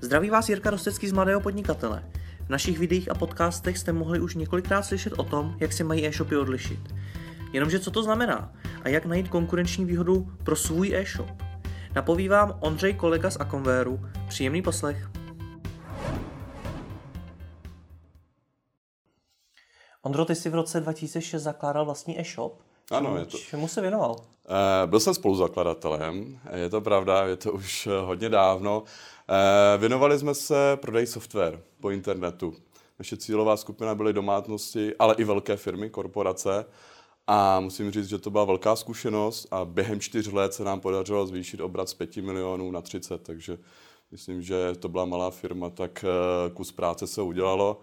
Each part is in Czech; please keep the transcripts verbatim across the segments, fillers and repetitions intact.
Zdraví vás Jirka Rostecký z Mladého podnikatele. V našich videích a podcastech jste mohli už několikrát slyšet o tom, jak se mají e-shopy odlišit. Jenomže co to znamená a jak najít konkurenční výhodu pro svůj e-shop? Napoví vám Ondřej, kolega z Akonwaru. Příjemný poslech. Ondro, ty jsi v roce dva tisíce šest zakládal vlastní e-shop. Ano, je to... Čemu se věnoval? Byl jsem spoluzakladatelem, je to pravda, je to už hodně dávno. Věnovali jsme se prodeji software po internetu. Naše cílová skupina byly domácnosti, ale i velké firmy, korporace. A musím říct, že to byla velká zkušenost a během čtyř let se nám podařilo zvýšit obrat z pěti milionů na třicet, takže myslím, že to byla malá firma, tak kus práce se udělalo.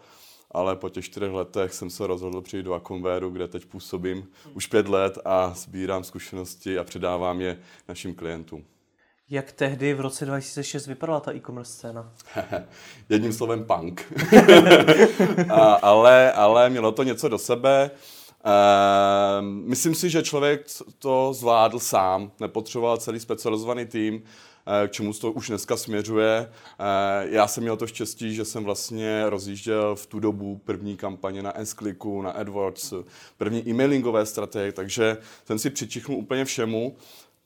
Ale po těch čtyřech letech jsem se rozhodl přijít do Akonwaru, kde teď působím už pět let a sbírám zkušenosti a předávám je našim klientům. Jak tehdy v roce dva tisíce šest vypadala ta e-commerce scéna? Jedním slovem punk. a, ale, ale mělo to něco do sebe. Ehm, myslím si, že člověk to zvládl sám, nepotřeboval celý specializovaný tým, k čemu to už dneska směřuje. Já jsem měl to štěstí, že jsem vlastně rozjížděl v tu dobu první kampaně na Skliku, na AdWords, první e-mailingové strategie, takže jsem si přičichnul úplně všemu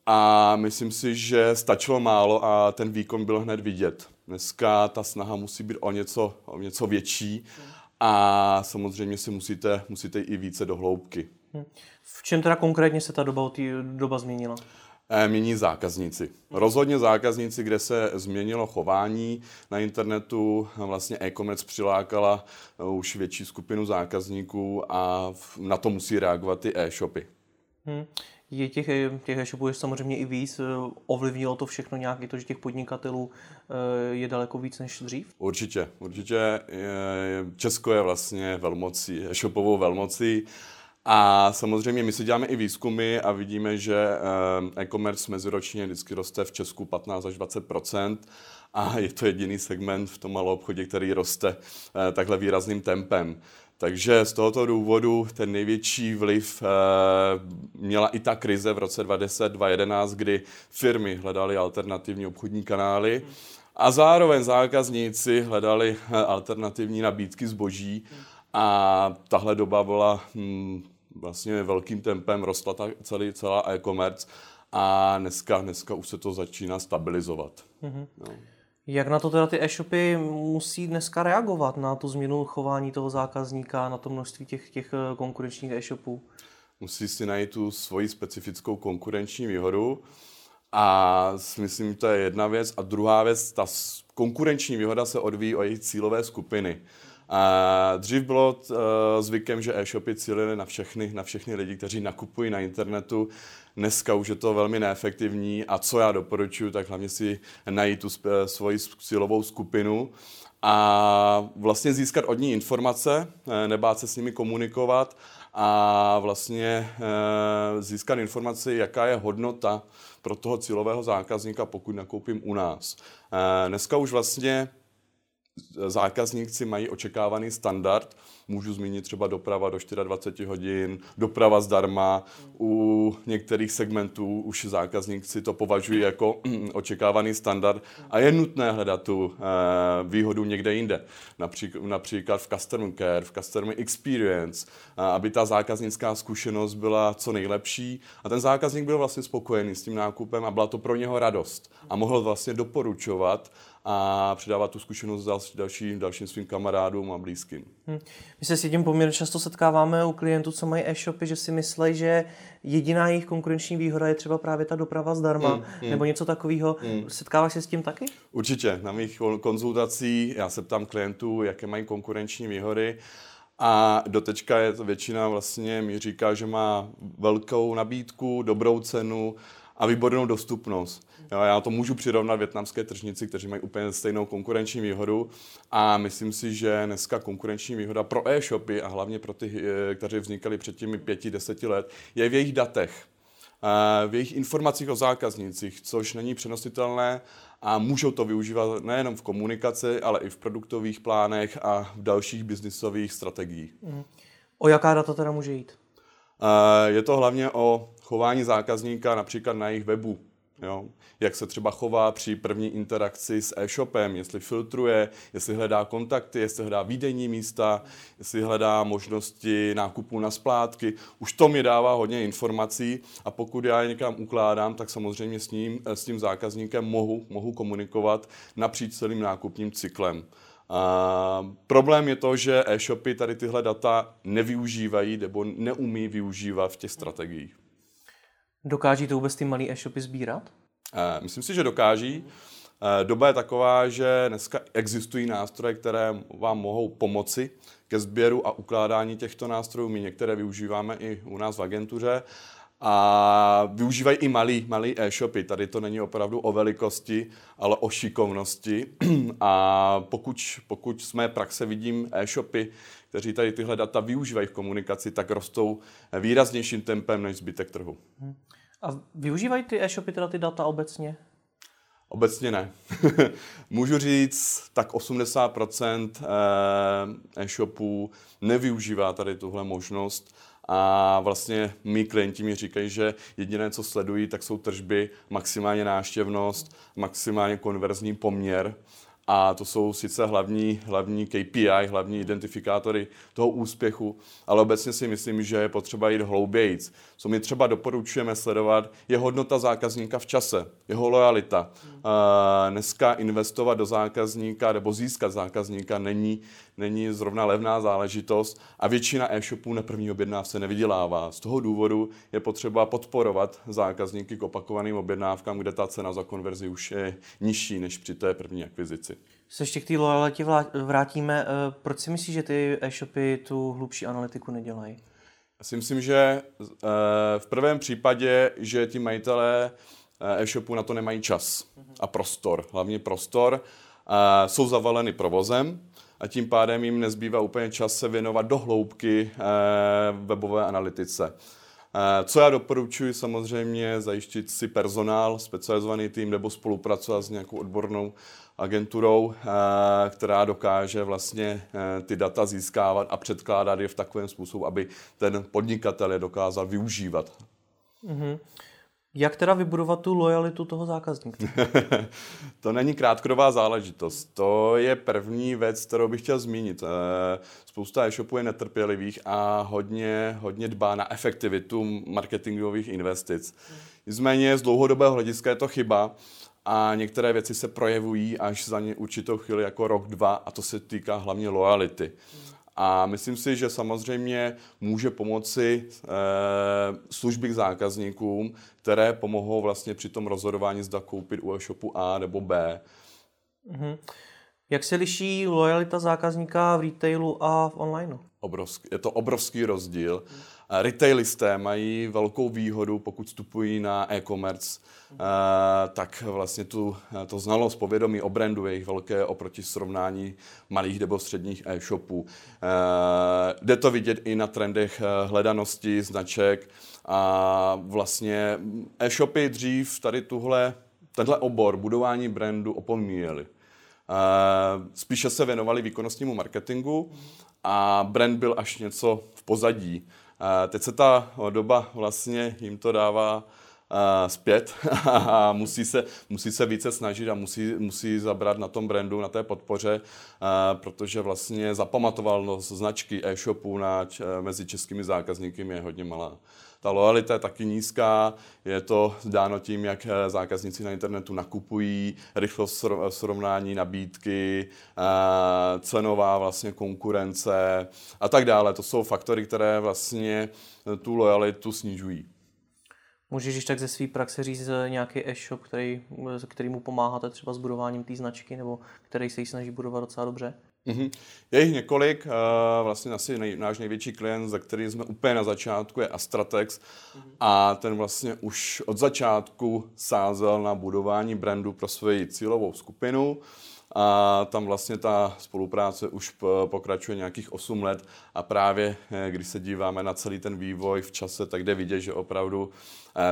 a myslím si, že stačilo málo a ten výkon byl hned vidět. Dneska ta snaha musí být o něco, o něco větší a samozřejmě si musíte, musíte i více do hloubky. V čem teda konkrétně se ta doba, doba změnila? Mění zákazníci. Rozhodně zákazníci, kde se změnilo chování na internetu, vlastně e-commerce přilákala už větší skupinu zákazníků a na to musí reagovat i e-shopy. Hmm. Je těch, těch e-shopů je samozřejmě i víc, ovlivnilo to všechno nějak, i to, že těch podnikatelů je daleko víc než dřív? Určitě, určitě. Česko je vlastně velmocí, e-shopovou velmocí. A samozřejmě my si děláme i výzkumy a vidíme, že e-commerce meziročně vždycky roste v Česku patnáct až dvacet procent a je to jediný segment v tom maloobchodě, který roste takhle výrazným tempem. Takže z tohoto důvodu ten největší vliv měla i ta krize v roce dvacet deset dvacet jedenáct, kdy firmy hledaly alternativní obchodní kanály a zároveň zákazníci hledali alternativní nabídky zboží. A tahle doba byla hm, vlastně velkým tempem, rostla ta, celý, celá e-commerce a dneska, dneska už se to začíná stabilizovat. Mm-hmm. No. Jak na to teda ty e-shopy musí dneska reagovat na tu změnu chování toho zákazníka, na to množství těch, těch konkurenčních e-shopů? Musí si najít tu svoji specifickou konkurenční výhodu a myslím, to je jedna věc. A druhá věc, ta konkurenční výhoda se odvíjí o jejich cílové skupiny. A dřív bylo t, e, zvykem, že e-shopy cílily na všechny, na všechny lidi, kteří nakupují na internetu. Dneska už je to velmi neefektivní a co já doporučuji, tak hlavně si najít tu sp- svoji cílovou skupinu a vlastně získat od ní informace, e, nebát se s nimi komunikovat a vlastně e, získat informaci, jaká je hodnota pro toho cílového zákazníka, pokud nakoupím u nás. E, dneska už vlastně zákazníci mají očekávaný standard. Můžu zmínit třeba doprava do dvacet čtyři hodin, doprava zdarma. U některých segmentů už zákazníci to považují jako očekávaný standard a je nutné hledat tu výhodu někde jinde. Například v Customer Care, v Customer Experience, aby ta zákaznická zkušenost byla co nejlepší a ten zákazník byl vlastně spokojený s tím nákupem a byla to pro něho radost a mohl vlastně doporučovat a předávat tu zkušenost dalším, dalším svým kamarádům a blízkým. Hmm. My se s tím poměrně často setkáváme u klientů, co mají e-shopy, že si myslí, že jediná jejich konkurenční výhoda je třeba právě ta doprava zdarma hmm, hmm. nebo něco takového. Hmm. Setkáváš se s tím taky? Určitě. Na mých konzultacích já se ptám klientů, jaké mají konkurenční výhody a dotečka je to většina vlastně mi říká, že má velkou nabídku, dobrou cenu a výbornou dostupnost. Jo, já to můžu přirovnat vietnamské tržnici, kteří mají úplně stejnou konkurenční výhodu a myslím si, že dneska konkurenční výhoda pro e-shopy a hlavně pro ty, kteří vznikaly před těmi pěti, deseti let, je v jejich datech, v jejich informacích o zákaznicích, což není přenositelné a můžou to využívat nejenom v komunikaci, ale i v produktových plánech a v dalších biznisových strategiích. O jaká data teda může jít? Je to hlavně o chování zákazníka například na jejich webu. Jo. Jak se třeba chová při první interakci s e-shopem, jestli filtruje, jestli hledá kontakty, jestli hledá výdejní místa, jestli hledá možnosti nákupů na splátky. Už to mi dává hodně informací a pokud já je někam ukládám, tak samozřejmě s ním, s tím zákazníkem mohu, mohu komunikovat napříč celým nákupním cyklem. A problém je to, že e-shopy tady tyhle data nevyužívají nebo neumí využívat v těch strategiích. Dokáží to vůbec ty malý e-shopy sbírat? Myslím si, že dokáží. Doba je taková, že dneska existují nástroje, které vám mohou pomoci ke sběru a ukládání těchto nástrojů. My některé využíváme i u nás v agentuře. A využívají i malý, malý e-shopy. Tady to není opravdu o velikosti, ale o šikovnosti. A pokud, pokud z mé praxe vidím e-shopy, kteří tady tyhle data využívají v komunikaci, tak rostou výraznějším tempem než zbytek trhu. A využívají ty e-shopy teda ty data obecně? Obecně ne. Můžu říct, tak osmdesát procent e-shopů nevyužívá tady tuhle možnost. A vlastně mý klienti mi říkají, že jediné, co sledují, tak jsou tržby, maximálně návštěvnost, maximálně konverzní poměr. A to jsou sice hlavní, hlavní K P I, hlavní identifikátory toho úspěchu, ale obecně si myslím, že je potřeba jít hloubějíc. Co my třeba doporučujeme sledovat, je hodnota zákazníka v čase, jeho lojalita. Dneska investovat do zákazníka nebo získat zákazníka není, není zrovna levná záležitost a většina e-shopů na první objednávce nevydělává. Z toho důvodu je potřeba podporovat zákazníky k opakovaným objednávkám, kde ta cena za konverzi už je nižší než při té první akvizici. Se ještě k té lojalitě vrátíme. Proč si myslíš, že ty e-shopy tu hlubší analytiku nedělají? Já si myslím, že v prvém případě, že ti majitelé e-shopů na to nemají čas a prostor. Hlavně prostor. Jsou zavaleny provozem a tím pádem jim nezbývá úplně čas se věnovat do hloubky webové analytice. Co já doporučuji, samozřejmě zajištit si personál, specializovaný tým nebo spolupracovat s nějakou odbornou agenturou, která dokáže vlastně ty data získávat a předkládat je v takovém způsobu, aby ten podnikatel je dokázal využívat. Mm-hmm. Jak teda vybudovat tu lojalitu toho zákazníka? To není krátkodobá záležitost. To je první věc, kterou bych chtěl zmínit. Spousta e-shopů je netrpělivých a hodně, hodně dbá na efektivitu marketingových investic. Nicméně z dlouhodobého hlediska je to chyba a některé věci se projevují až za ně určitou chvíli jako rok, dva a to se týká hlavně lojality. A myslím si, že samozřejmě může pomoci e, služby k zákazníkům, které pomohou vlastně při tom rozhodování, zda koupit u e-shopu A nebo B. Mm-hmm. Jak se liší lojalita zákazníka v retailu a v online? Obrovský, je to obrovský rozdíl. Mm-hmm. Retailisté mají velkou výhodu, pokud vstupují na e-commerce, mm-hmm. e, tak vlastně tu, to znalost, povědomí o brandu je jich velké oproti srovnání malých nebo středních e-shopů. E, jde to vidět i na trendech hledanosti značek a vlastně e-shopy dřív tady tuhle, tenhle obor budování brandu opomíjeli. Spíše se věnovali výkonnostnímu marketingu a brand byl až něco v pozadí. Teď se ta doba vlastně jim to dává zpět a musí se, musí se více snažit a musí, musí zabrat na tom brandu, na té podpoře, protože vlastně zapamatovalnost značky e-shopů na, mezi českými zákazníky je hodně malá. Ta lojalita je taky nízká, je to dáno tím, jak zákazníci na internetu nakupují, rychlost srovnání nabídky, cenová vlastně konkurence a tak dále. To jsou faktory, které vlastně tu lojalitu snižují. Můžeš již tak ze své praxe říct nějaký e-shop, který, který mu pomáháte třeba s budováním té značky nebo který se jí snaží budovat docela dobře? Mm-hmm. Je jich několik, vlastně asi nej, náš největší klient, za který jsme úplně na začátku, je Astratex mm-hmm. a ten vlastně už od začátku sázel na budování brandu pro svoji cílovou skupinu a tam vlastně ta spolupráce už pokračuje nějakých osm let a právě když se díváme na celý ten vývoj v čase, tak jde vidět, že opravdu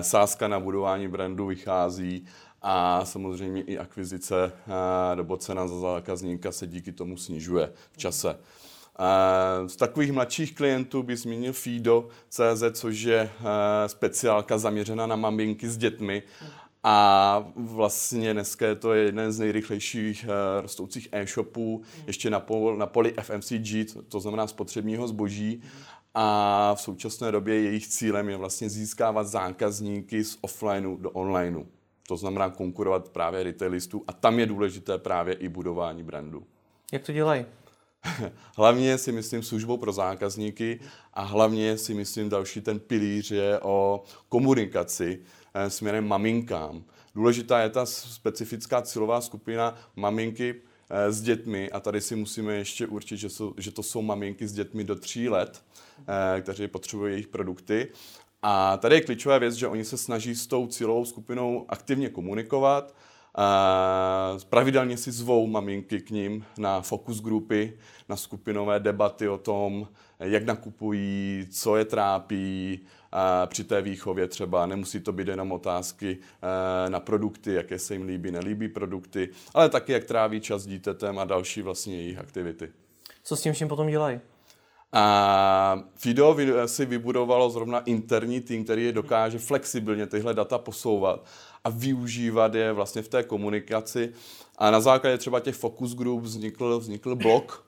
sázka na budování brandu vychází. A samozřejmě i akvizice nebo cena za zákazníka se díky tomu snižuje v čase. Z takových mladších klientů bych zmínil Feedo tečka cé zet, což je speciálka zaměřená na maminky s dětmi. A vlastně dneska je to jeden z nejrychlejších uh, rostoucích e-shopů, ještě na, pol, na poli F M C G, to, to znamená spotřebního zboží. A v současné době jejich cílem je vlastně získávat zákazníky z offlineu do onlineu. To znamená konkurovat právě retailistů a tam je důležité právě i budování brandu. Jak to dělají? Hlavně si myslím službou pro zákazníky a hlavně si myslím další ten pilíř je o komunikaci směrem maminkám. Důležitá je ta specifická cílová skupina maminky s dětmi a tady si musíme ještě určit, že, jsou, že to jsou maminky s dětmi do tří let, kteří potřebují jejich produkty. A tady je klíčová věc, že oni se snaží s tou cílovou skupinou aktivně komunikovat. A pravidelně si zvou maminky k ním na focus grupy, na skupinové debaty o tom, jak nakupují, co je trápí a při té výchově třeba. Nemusí to být jenom otázky na produkty, jaké se jim líbí, nelíbí produkty, ale taky jak tráví čas s dítětem a další vlastně jejich aktivity. Co s tím vším potom dělají? A Feedo si vybudovalo zrovna interní tým, který je dokáže flexibilně tyhle data posouvat a využívat je vlastně v té komunikaci. A na základě třeba těch focus group vznikl, vznikl blog,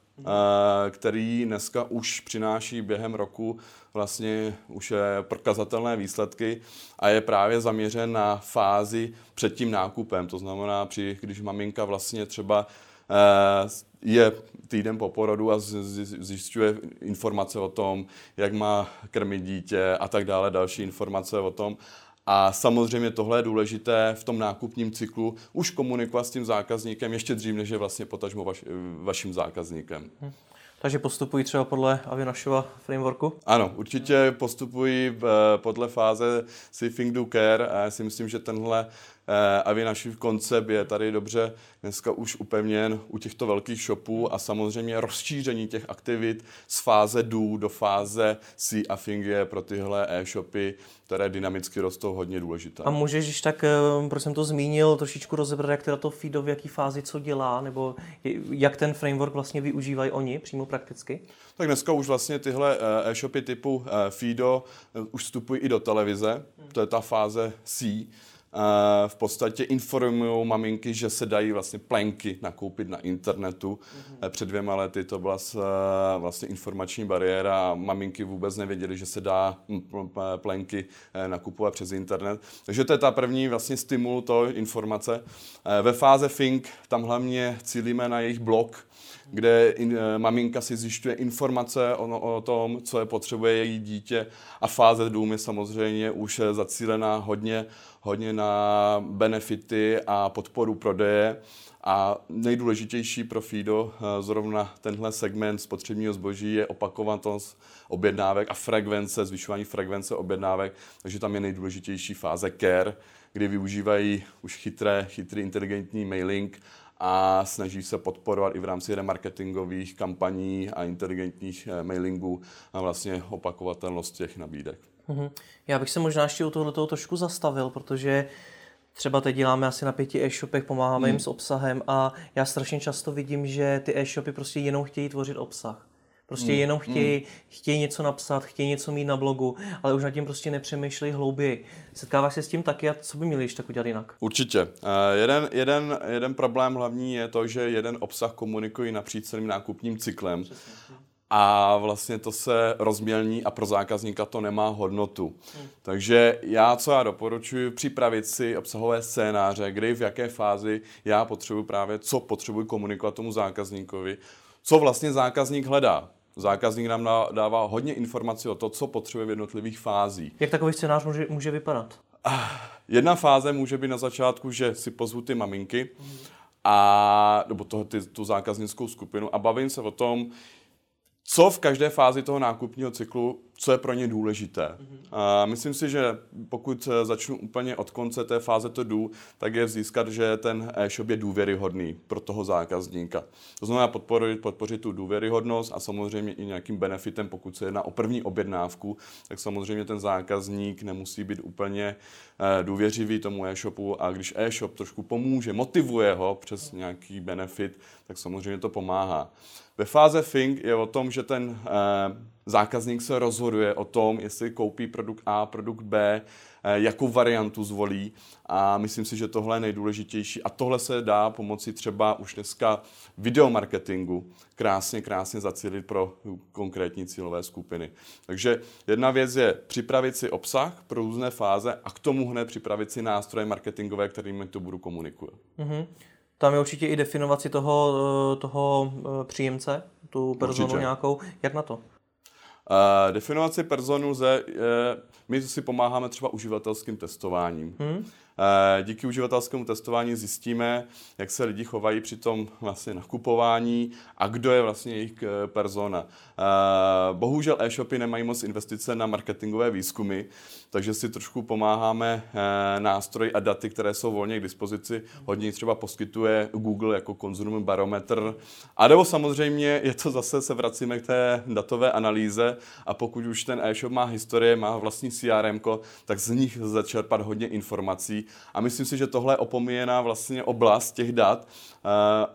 který dneska už přináší během roku vlastně už prokazatelné výsledky a je právě zaměřen na fázi před tím nákupem. To znamená, při, když maminka vlastně třeba je týden po porodu a zjišťuje informace o tom, jak má krmit dítě a tak dále, další informace o tom. A samozřejmě tohle je důležité v tom nákupním cyklu už komunikovat s tím zákazníkem ještě dřív, než je vlastně potažmo vaš, vaším zákazníkem. Hmm. Takže postupují třeba podle Avinashova frameworku? Ano, určitě postupují podle fáze See-Think-Do-Care a já si myslím, že tenhle Avinashův koncept je tady dobře dneska už upevněn u těchto velkých shopů a samozřejmě rozšíření těch aktivit z fáze do do fáze see a think je pro tyhle e-shopy, které dynamicky rostou, hodně důležité. A můžeš, když tak, proč jsem to zmínil, trošičku rozebrat, jak teda to Feedo, v jaký fázi co dělá, nebo jak ten framework vlastně využívají oni přímo prakticky? Tak dneska už vlastně tyhle e-shopy typu Feedo už vstupují i do televize, to je ta fáze see. V podstatě informují maminky, že se dají vlastně plenky nakoupit na internetu. Mm-hmm. Před dvěma lety to byla vlastně informační bariéra a maminky vůbec nevěděly, že se dá plenky nakupovat přes internet. Takže to je ta první vlastně stimul, to informace. Ve fáze Think tam hlavně cílíme na jejich blog, kde maminka si zjišťuje informace o, o tom, co je potřebuje její dítě a fáze dům je samozřejmě už zacílená hodně, hodně na benefity a podporu prodeje a nejdůležitější pro Feedo zrovna tenhle segment spotřebního zboží je opakovatost objednávek a frekvence, zvyšování frekvence objednávek, takže tam je nejdůležitější fáze care, kdy využívají už chytré, chytrý inteligentní mailing a snaží se podporovat i v rámci remarketingových kampaní a inteligentních mailingů a vlastně opakovatelnost těch nabídek. Mhm. Já bych se možná ještě u tohoto trošku zastavil, protože třeba teď děláme asi na pěti e-shopech, pomáháme hmm. jim s obsahem a já strašně často vidím, že ty e-shopy prostě jenom chtějí tvořit obsah. Prostě hmm. jenom chtějí, hmm. chtějí něco napsat, chtějí něco mít na blogu, ale už nad tím prostě nepřemýšlejí hlouběji. Setkáváš se s tím taky a co by měli ještě tak udělat jinak? Určitě. Uh, jeden, jeden, jeden problém hlavní je to, že jeden obsah komunikují napříč celým nákupním cyklem. Přesně. A vlastně to se rozmělní a pro zákazníka to nemá hodnotu. Hmm. Takže já, co já doporučuji, připravit si obsahové scénáře, kdy v jaké fázi já potřebuji právě, co potřebuji komunikovat tomu zákazníkovi, co vlastně zákazník hledá. Zákazník nám dává hodně informací o to, co potřebuje v jednotlivých fázích. Jak takový scénář může, může vypadat? Jedna fáze může být na začátku, že si pozvu ty maminky a, nebo toho, ty, tu zákaznickou skupinu a bavím se o tom, co v každé fázi toho nákupního cyklu, co je pro ně důležité. Mm-hmm. Myslím si, že pokud začnu úplně od konce té fáze to do, tak je získat, že ten e-shop je důvěryhodný pro toho zákazníka. To znamená podporit, podpořit tu důvěryhodnost a samozřejmě i nějakým benefitem, pokud se jedná o první objednávku, tak samozřejmě ten zákazník nemusí být úplně důvěřivý tomu e-shopu a když e-shop trošku pomůže, motivuje ho přes nějaký benefit, tak samozřejmě to pomáhá. Ve fáze Think je o tom, že ten zákazník se rozhoduje o tom, jestli koupí produkt A, produkt B, jakou variantu zvolí, a myslím si, že tohle je nejdůležitější a tohle se dá pomocí třeba už dneska videomarketingu krásně, krásně zacílit pro konkrétní cílové skupiny. Takže jedna věc je připravit si obsah pro různé fáze a k tomu hned připravit si nástroje marketingové, kterými to budu komunikovat. Mm-hmm. Tam je určitě i definovat si toho, toho příjemce, tu personu určitě. Nějakou. Jak na to? Uh, definovat si personu, ze, uh, my si pomáháme třeba uživatelským testováním. Hmm. Uh, díky uživatelskému testování zjistíme, jak se lidi chovají při tom vlastně nakupování a kdo je vlastně jejich uh, persona. Uh, bohužel e-shopy nemají moc investice na marketingové výzkumy, takže si trošku pomáháme uh, nástroji a daty, které jsou volně k dispozici. Hodně třeba poskytuje Google jako konzumní barometr. A nebo samozřejmě je to zase, se vracíme k té datové analýze, a pokud už ten e-shop má historie, má vlastní C R M ko, tak z nich začerpat hodně informací. A myslím si, že tohle je opomíjená vlastně oblast těch dat.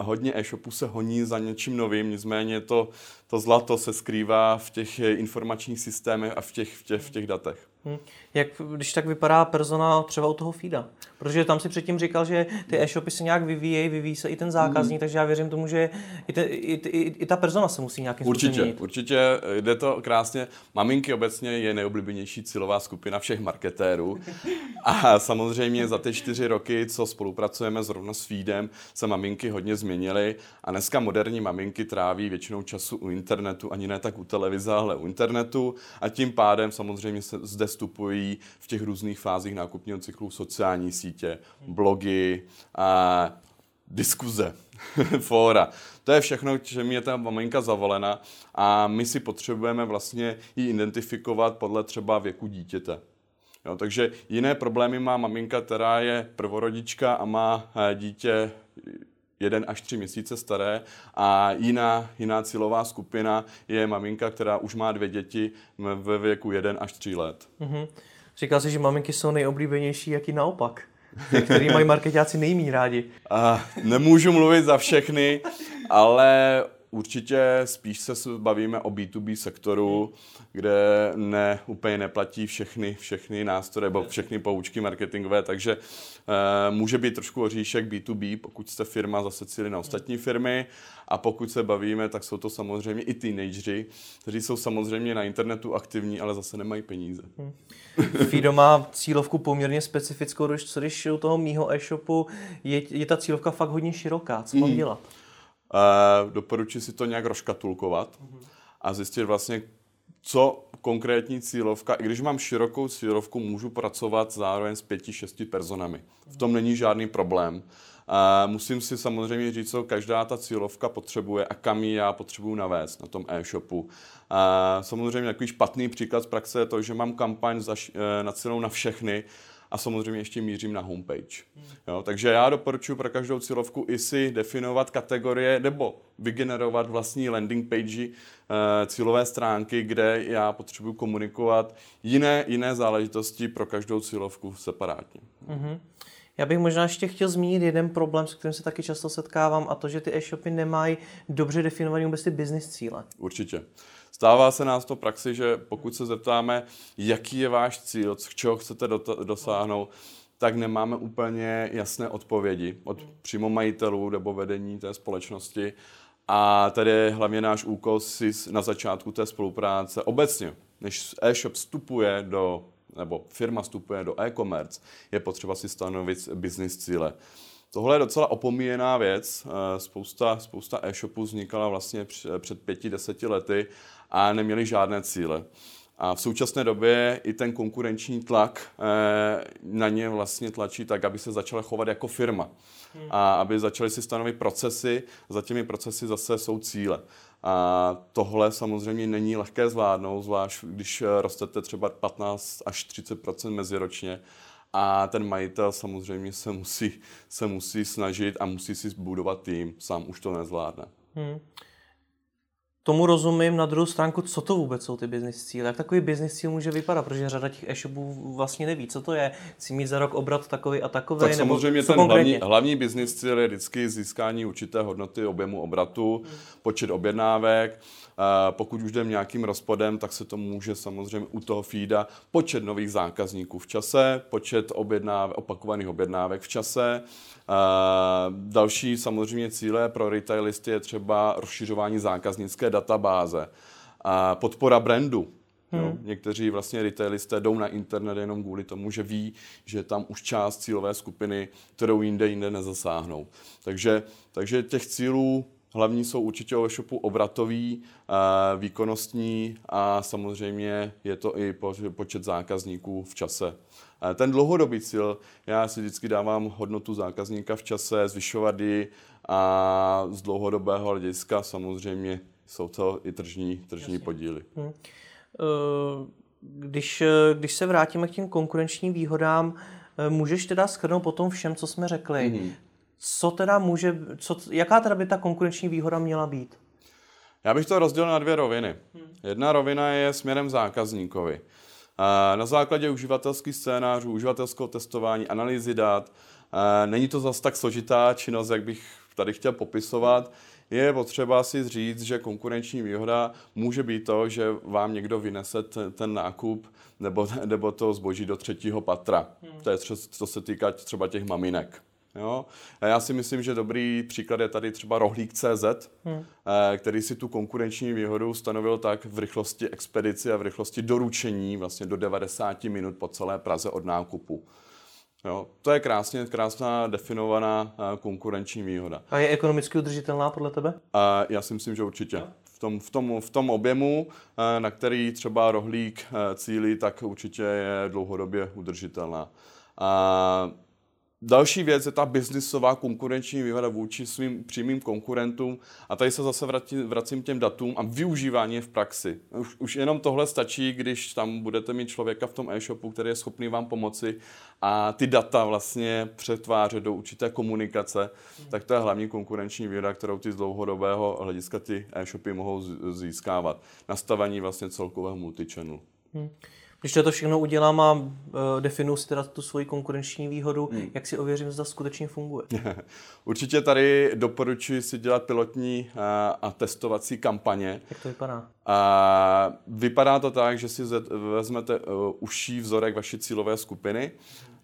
Uh, hodně e-shopů se honí za něčím novým, nicméně to, to zlato se skrývá v těch informačních systémech a v těch, v těch, v těch datech. Hmm. Jak když tak vypadá persona třeba u toho Feeda? Protože tam si předtím říkal, že ty e-shopy se nějak vyvíjejí, vyvíjí se i ten zákazník, hmm. takže já věřím tomu, že i, te, i, i, i ta persona se musí nějakým způsobem měnit. Určitě, určitě jde to krásně. Maminky obecně je nejoblíbenější cílová skupina všech marketérů a samozřejmě za ty čtyři roky, co spolupracujeme zrovna s Feedem, se maminky hodně změnily a dneska moderní maminky tráví většinou času u internetu, ani ne tak u televize, ale u internetu, a tím pádem samozřejmě se zde vstupují v těch různých fázích nákupního cyklu sociální sítě, blogy a diskuze, fóra. To je všechno, čím je ta maminka zavolena, a my si potřebujeme vlastně ji identifikovat podle třeba věku dítěte. Jo, takže jiné problémy má maminka, která je prvorodička a má dítě jeden až tři měsíce staré, a jiná, jiná cílová skupina je maminka, která už má dvě děti ve věku jeden až tři let. Mm-hmm. Říká se, že maminky jsou nejoblíbenější, jak i naopak. Ty, který mají marketáci nejmí rádi. A nemůžu mluvit za všechny, ale určitě spíš se bavíme o bé dvě bé sektoru, kde ne, úplně neplatí všechny, všechny nástroje nebo všechny poučky marketingové, takže e, může být trošku oříšek bé dvě bé, pokud jste firma, zase cílí na ostatní firmy, a pokud se bavíme, tak jsou to samozřejmě i teenageři, kteří jsou samozřejmě na internetu aktivní, ale zase nemají peníze. Hmm. Feedo má cílovku poměrně specifickou, co když u toho mýho e-shopu je, je ta cílovka fakt hodně široká, co mám hmm. dělat? Uh, doporučuji si to nějak rozkatulkovat a zjistit vlastně, co konkrétní cílovka, i když mám širokou cílovku, můžu pracovat zároveň s pěti, šesti personami. V tom není žádný problém. Uh, musím si samozřejmě říct, co každá ta cílovka potřebuje a kam ji já potřebuju navést na tom e-shopu. Uh, samozřejmě takový špatný příklad z praxe je to, že mám kampaň zaš, uh, nacílenou na všechny, a samozřejmě ještě mířím na homepage. Jo, takže já doporučuji pro každou cílovku i si definovat kategorie nebo vygenerovat vlastní landing page, cílové stránky, kde já potřebuji komunikovat jiné, jiné záležitosti pro každou cílovku separátně. Mm-hmm. Já bych možná ještě chtěl zmínit jeden problém, s kterým se taky často setkávám, a to, že ty e-shopy nemají dobře definovaný vůbec ty business cíle. Určitě. Stává se nás to v praxi, že pokud se zeptáme, jaký je váš cíl, čeho chcete do- dosáhnout, tak nemáme úplně jasné odpovědi od přímo majitelů nebo vedení té společnosti. A tady je hlavně náš úkol si na začátku té spolupráce obecně, než e-shop vstupuje do, nebo firma vstupuje do e-commerce, je potřeba si stanovit business cíle. Tohle je docela opomíjená věc. Spousta, spousta e-shopů vznikala vlastně před pěti, deseti lety a neměli žádné cíle. A v současné době i ten konkurenční tlak na ně vlastně tlačí tak, aby se začala chovat jako firma. A aby začaly si stanovit procesy, za těmi procesy zase jsou cíle. A tohle samozřejmě není lehké zvládnout, zvlášť když rostete třeba patnáct až třicet procent meziročně. A ten majitel samozřejmě se musí, se musí snažit a musí si budovat tým. Sám už to nezvládne. Hmm. tomu rozumím. Na druhou stránku, co to vůbec jsou ty business cíle? Jak takový business cíl může vypadat? Protože řada těch e-shopů vlastně neví, co to je. Chci mít za rok obrat takový a takový. Tak nebo samozřejmě ten hlavní, hlavní business cíl je vždycky získání určité hodnoty objemu obratu, hmm. počet objednávek. Pokud už jdem nějakým rozpadem, tak se to může samozřejmě u toho feeda počet nových zákazníků v čase, počet objednávek, opakovaných objednávek v čase. Další samozřejmě cíle pro retailisty je třeba rozšiřování zákaznické databáze, podpora brandu. Hmm. Jo, někteří vlastně retailisté jdou na internet jenom kvůli tomu, že ví, že je tam už část cílové skupiny, kterou jinde jinde nezasáhnou. Takže, takže těch cílů hlavní jsou určitě o e-shopu obratový, výkonnostní a samozřejmě je to i počet zákazníků v čase. Ten dlouhodobý cíl, já si vždycky dávám hodnotu zákazníka v čase, zvyšovat ji a z dlouhodobého hlediska samozřejmě jsou to i tržní, tržní podíly. Hmm. Když, když se vrátíme k těm konkurenčním výhodám, můžeš teda shrnout po tom všem, co jsme řekli, hmm. Co teda může, co, jaká teda by ta konkurenční výhoda měla být? Já bych to rozdělil na dvě roviny. Jedna rovina je směrem zákazníkovi. Na základě uživatelských scénářů, uživatelského testování, analýzy dat, není to zas tak složitá činnost, jak bych tady chtěl popisovat. Je potřeba si říct, že konkurenční výhoda může být to, že vám někdo vynese ten nákup nebo, nebo to zboží do třetího patra. Hmm. To je, co se týká třeba těch maminek. Jo? A já si myslím, že dobrý příklad je tady třeba Rohlík tečka cé zet, hmm. který si tu konkurenční výhodu stanovil tak v rychlosti expedici a v rychlosti doručení vlastně do devadesát minut po celé Praze od nákupu. Jo? To je krásně, krásná definovaná konkurenční výhoda. A je ekonomicky udržitelná podle tebe? A já si myslím, že určitě. V tom, v tom, v tom objemu, na který třeba Rohlík cílí, tak určitě je dlouhodobě udržitelná. A další věc je ta biznisová konkurenční výhoda vůči svým přímým konkurentům a tady se zase vracím, vracím těm datům a využívání v praxi. Už, už jenom tohle stačí, když tam budete mít člověka v tom e-shopu, který je schopný vám pomoci a ty data vlastně přetvářet do určité komunikace, tak to je hlavní konkurenční výhoda, kterou ty z dlouhodobého hlediska ty e-shopy mohou získávat. Nastavení vlastně celkového multichannelu. Hmm. Když to všechno udělám a uh, definuji si teda tu svoji konkurenční výhodu, hmm. jak si ověřím, zda skutečně funguje? Určitě tady doporučuji si dělat pilotní uh, a testovací kampaně. Jak to vypadá? Uh, vypadá to tak, že si vezmete uh, užší vzorek vaší cílové skupiny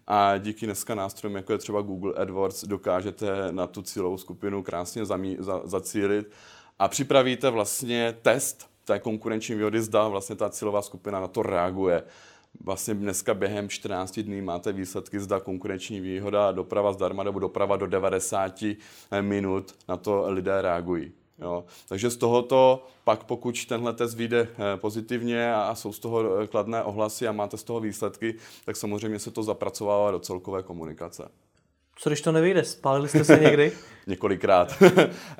a díky dneska nástrojům, jako je třeba Google AdWords, dokážete na tu cílovou skupinu krásně zamí- za- zacílit a připravíte vlastně test té konkurenční výhody, zda vlastně ta cílová skupina na to reaguje. Vlastně dneska během čtrnáct dní máte výsledky, zda konkurenční výhoda doprava zdarma nebo doprava do devadesát minut na to lidé reagují. Jo. Takže z tohoto pak, pokud tenhle test vyjde pozitivně a jsou z toho kladné ohlasy a máte z toho výsledky, tak samozřejmě se to zapracovává do celkové komunikace. Co když to nevyjde? Spálili jste se někdy? Několikrát.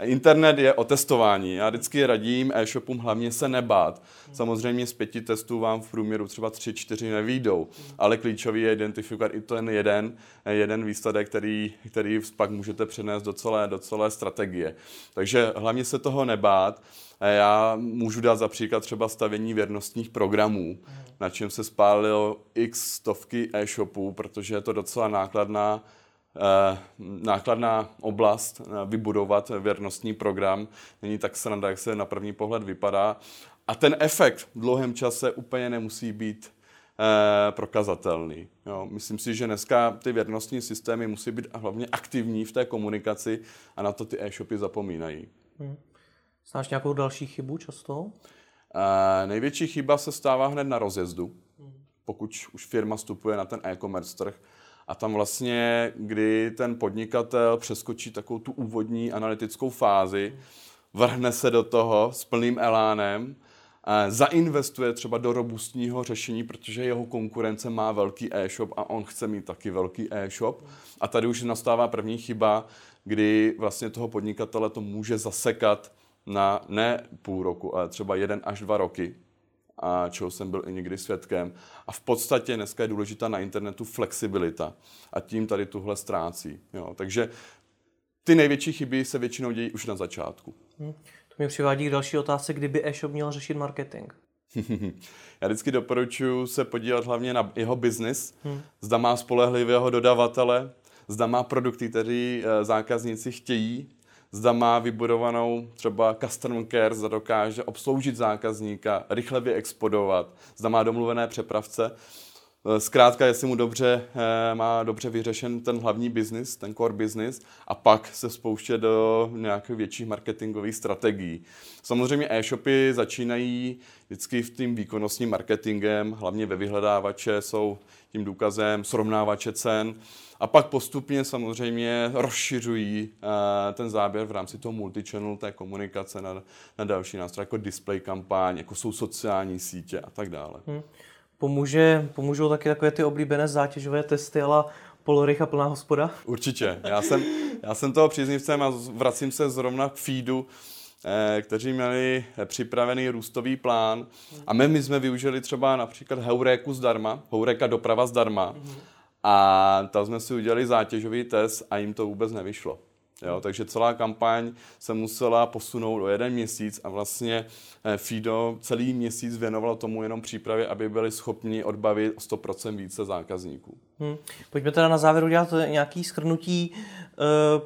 Internet je o testování. Já vždycky radím e-shopům hlavně se nebát. Samozřejmě z pěti testů vám v průměru třeba tři, čtyři nevyjdou, ale klíčový je identifikovat i ten jeden, jeden výsledek, který, který pak můžete přenést do celé, do celé strategie. Takže hlavně se toho nebát. Já můžu dát za příklad třeba stavění věrnostních programů, na čem se spálilo x stovky e-shopů, protože je to docela nákladná nákladná oblast vybudovat věrnostní program. Není tak sranda, jak se na první pohled vypadá. A ten efekt v dlouhém čase úplně nemusí být eh, prokazatelný. Jo, myslím si, že dneska ty věrnostní systémy musí být hlavně aktivní v té komunikaci a na to ty e-shopy zapomínají. Hmm. Znáš nějakou další chybu často? Eh, největší chyba se stává hned na rozjezdu, pokud už firma vstupuje na ten e-commerce trh. A tam vlastně, kdy ten podnikatel přeskočí takovou tu úvodní analytickou fázi, vrhne se do toho s plným elánem, zainvestuje třeba do robustního řešení, protože jeho konkurence má velký e-shop a on chce mít taky velký e-shop. A tady už nastává první chyba, kdy vlastně toho podnikatele to může zasekat na ne půl roku, ale třeba jeden až dva roky. A čeho jsem byl i někdy svědkem. A v podstatě dneska je důležitá na internetu flexibilita. A tím tady tuhle ztrácí. Jo, takže ty největší chyby se většinou dějí už na začátku. Hmm. To mě přivádí k další otázce, kdyby e-shop měl řešit marketing. Já vždycky doporučuji se podívat hlavně na jeho biznis, hmm. zda má spolehlivého dodavatele, zda má produkty, které zákazníci chtějí, zda má vybudovanou třeba customer care, zda dokáže obsloužit zákazníka, rychle vyexpodovat, zda má domluvené přepravce. Zkrátka, jestli mu dobře, má dobře vyřešen ten hlavní business, ten core business, a pak se spouště do nějakých větších marketingových strategií. Samozřejmě e-shopy začínají vždycky v tím výkonnostním marketingem, hlavně ve vyhledávače jsou tím důkazem srovnávače cen a pak postupně samozřejmě rozšiřují ten záběr v rámci toho multichannel, té komunikace na, na další nástroje, jako display kampaň, jako jsou sociální sítě a tak dále. Hmm. Pomůže, pomůžou taky takové ty oblíbené zátěžové testy ala Polorych a plná hospoda? Určitě. Já jsem, já jsem toho příznivcem a vracím se zrovna k Feedu, kteří měli připravený růstový plán. A my, my jsme využili třeba například Heureku zdarma, Heureka doprava zdarma. A tam jsme si udělali zátěžový test a jim to vůbec nevyšlo. Jo, takže celá kampaň se musela posunout o jeden měsíc a vlastně Feedo celý měsíc věnovalo tomu jenom přípravě, aby byli schopni odbavit sto procent více zákazníků. Hmm. Pojďme teda na závěr udělat nějaké shrnutí.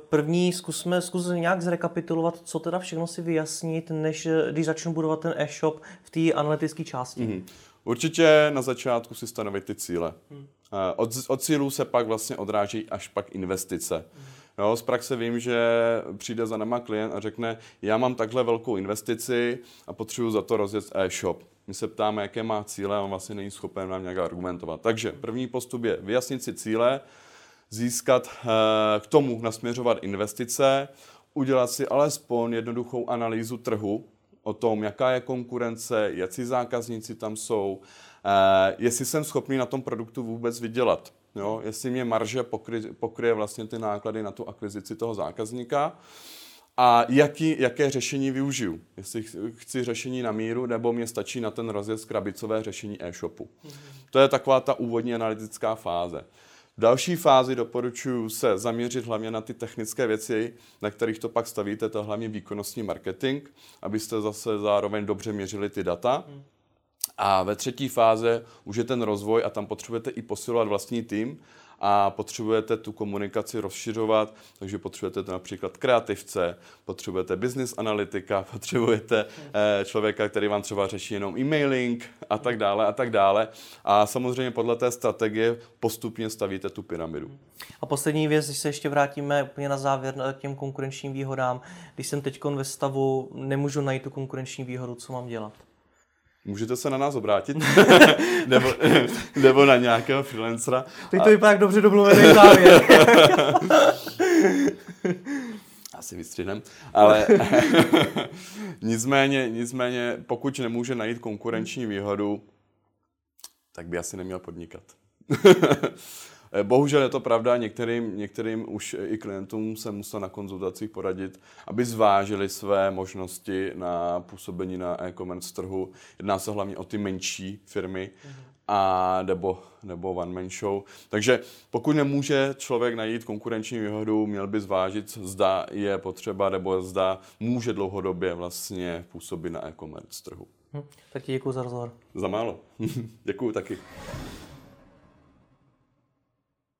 První zkusme, zkusme nějak zrekapitulovat, co teda všechno si vyjasnit, než když začnu budovat ten e-shop v té analytické části. Hmm. Určitě na začátku si stanovit ty cíle. Hmm. Od, od cílů se pak vlastně odráží až pak investice. Hmm. No, z praxe vím, že přijde za náma klient a řekne, já mám takhle velkou investici a potřebuji za to rozjet e-shop. My se ptáme, jaké má cíle a on vlastně není schopen nám nějak argumentovat. Takže první postup je vyjasnit si cíle, získat k tomu nasměřovat investice, udělat si alespoň jednoduchou analýzu trhu o tom, jaká je konkurence, jaký zákazníci tam jsou, jestli jsem schopný na tom produktu vůbec vydělat. Jo, jestli mě marže pokry, pokryje vlastně ty náklady na tu akvizici toho zákazníka a jaký, jaké řešení využiju. Jestli chci řešení na míru, nebo mě stačí na ten rozjezd krabicové řešení e-shopu. To je taková ta úvodní analytická fáze. V další fázi doporučuji se zaměřit hlavně na ty technické věci, na kterých to pak stavíte, to hlavně výkonnostní marketing, abyste zase zároveň dobře měřili ty data. A ve třetí fáze už je ten rozvoj a tam potřebujete i posilovat vlastní tým a potřebujete tu komunikaci rozšiřovat, takže potřebujete například kreativce, potřebujete business analytika, potřebujete eh, člověka, který vám třeba řeší jenom e-mailing a tak dále a tak dále. A samozřejmě podle té strategie postupně stavíte tu pyramidu. A poslední věc, když se ještě vrátíme úplně na závěr k těm konkurenčním výhodám, když jsem teď ve stavu, nemůžu najít tu konkurenční výhodu, co mám dělat? Můžete se na nás obrátit, nebo, nebo na nějakého freelancera. Teď to vypadá jak dobře domluvený závěr. Asi vystřihnem, ale nicméně, nicméně, pokud nemůže najít konkurenční výhodu, tak by asi neměl podnikat. Bohužel je to pravda, některým, některým už i klientům se musel na konzultacích poradit, aby zvážili své možnosti na působení na e-commerce trhu. Jedná se hlavně o ty menší firmy a nebo, nebo one-man show. Takže pokud nemůže člověk najít konkurenční výhodu, měl by zvážit, zda je potřeba nebo zda může dlouhodobě vlastně působit na e-commerce trhu. Tak ti děkuju za rozhovor. Za málo. Děkuju taky.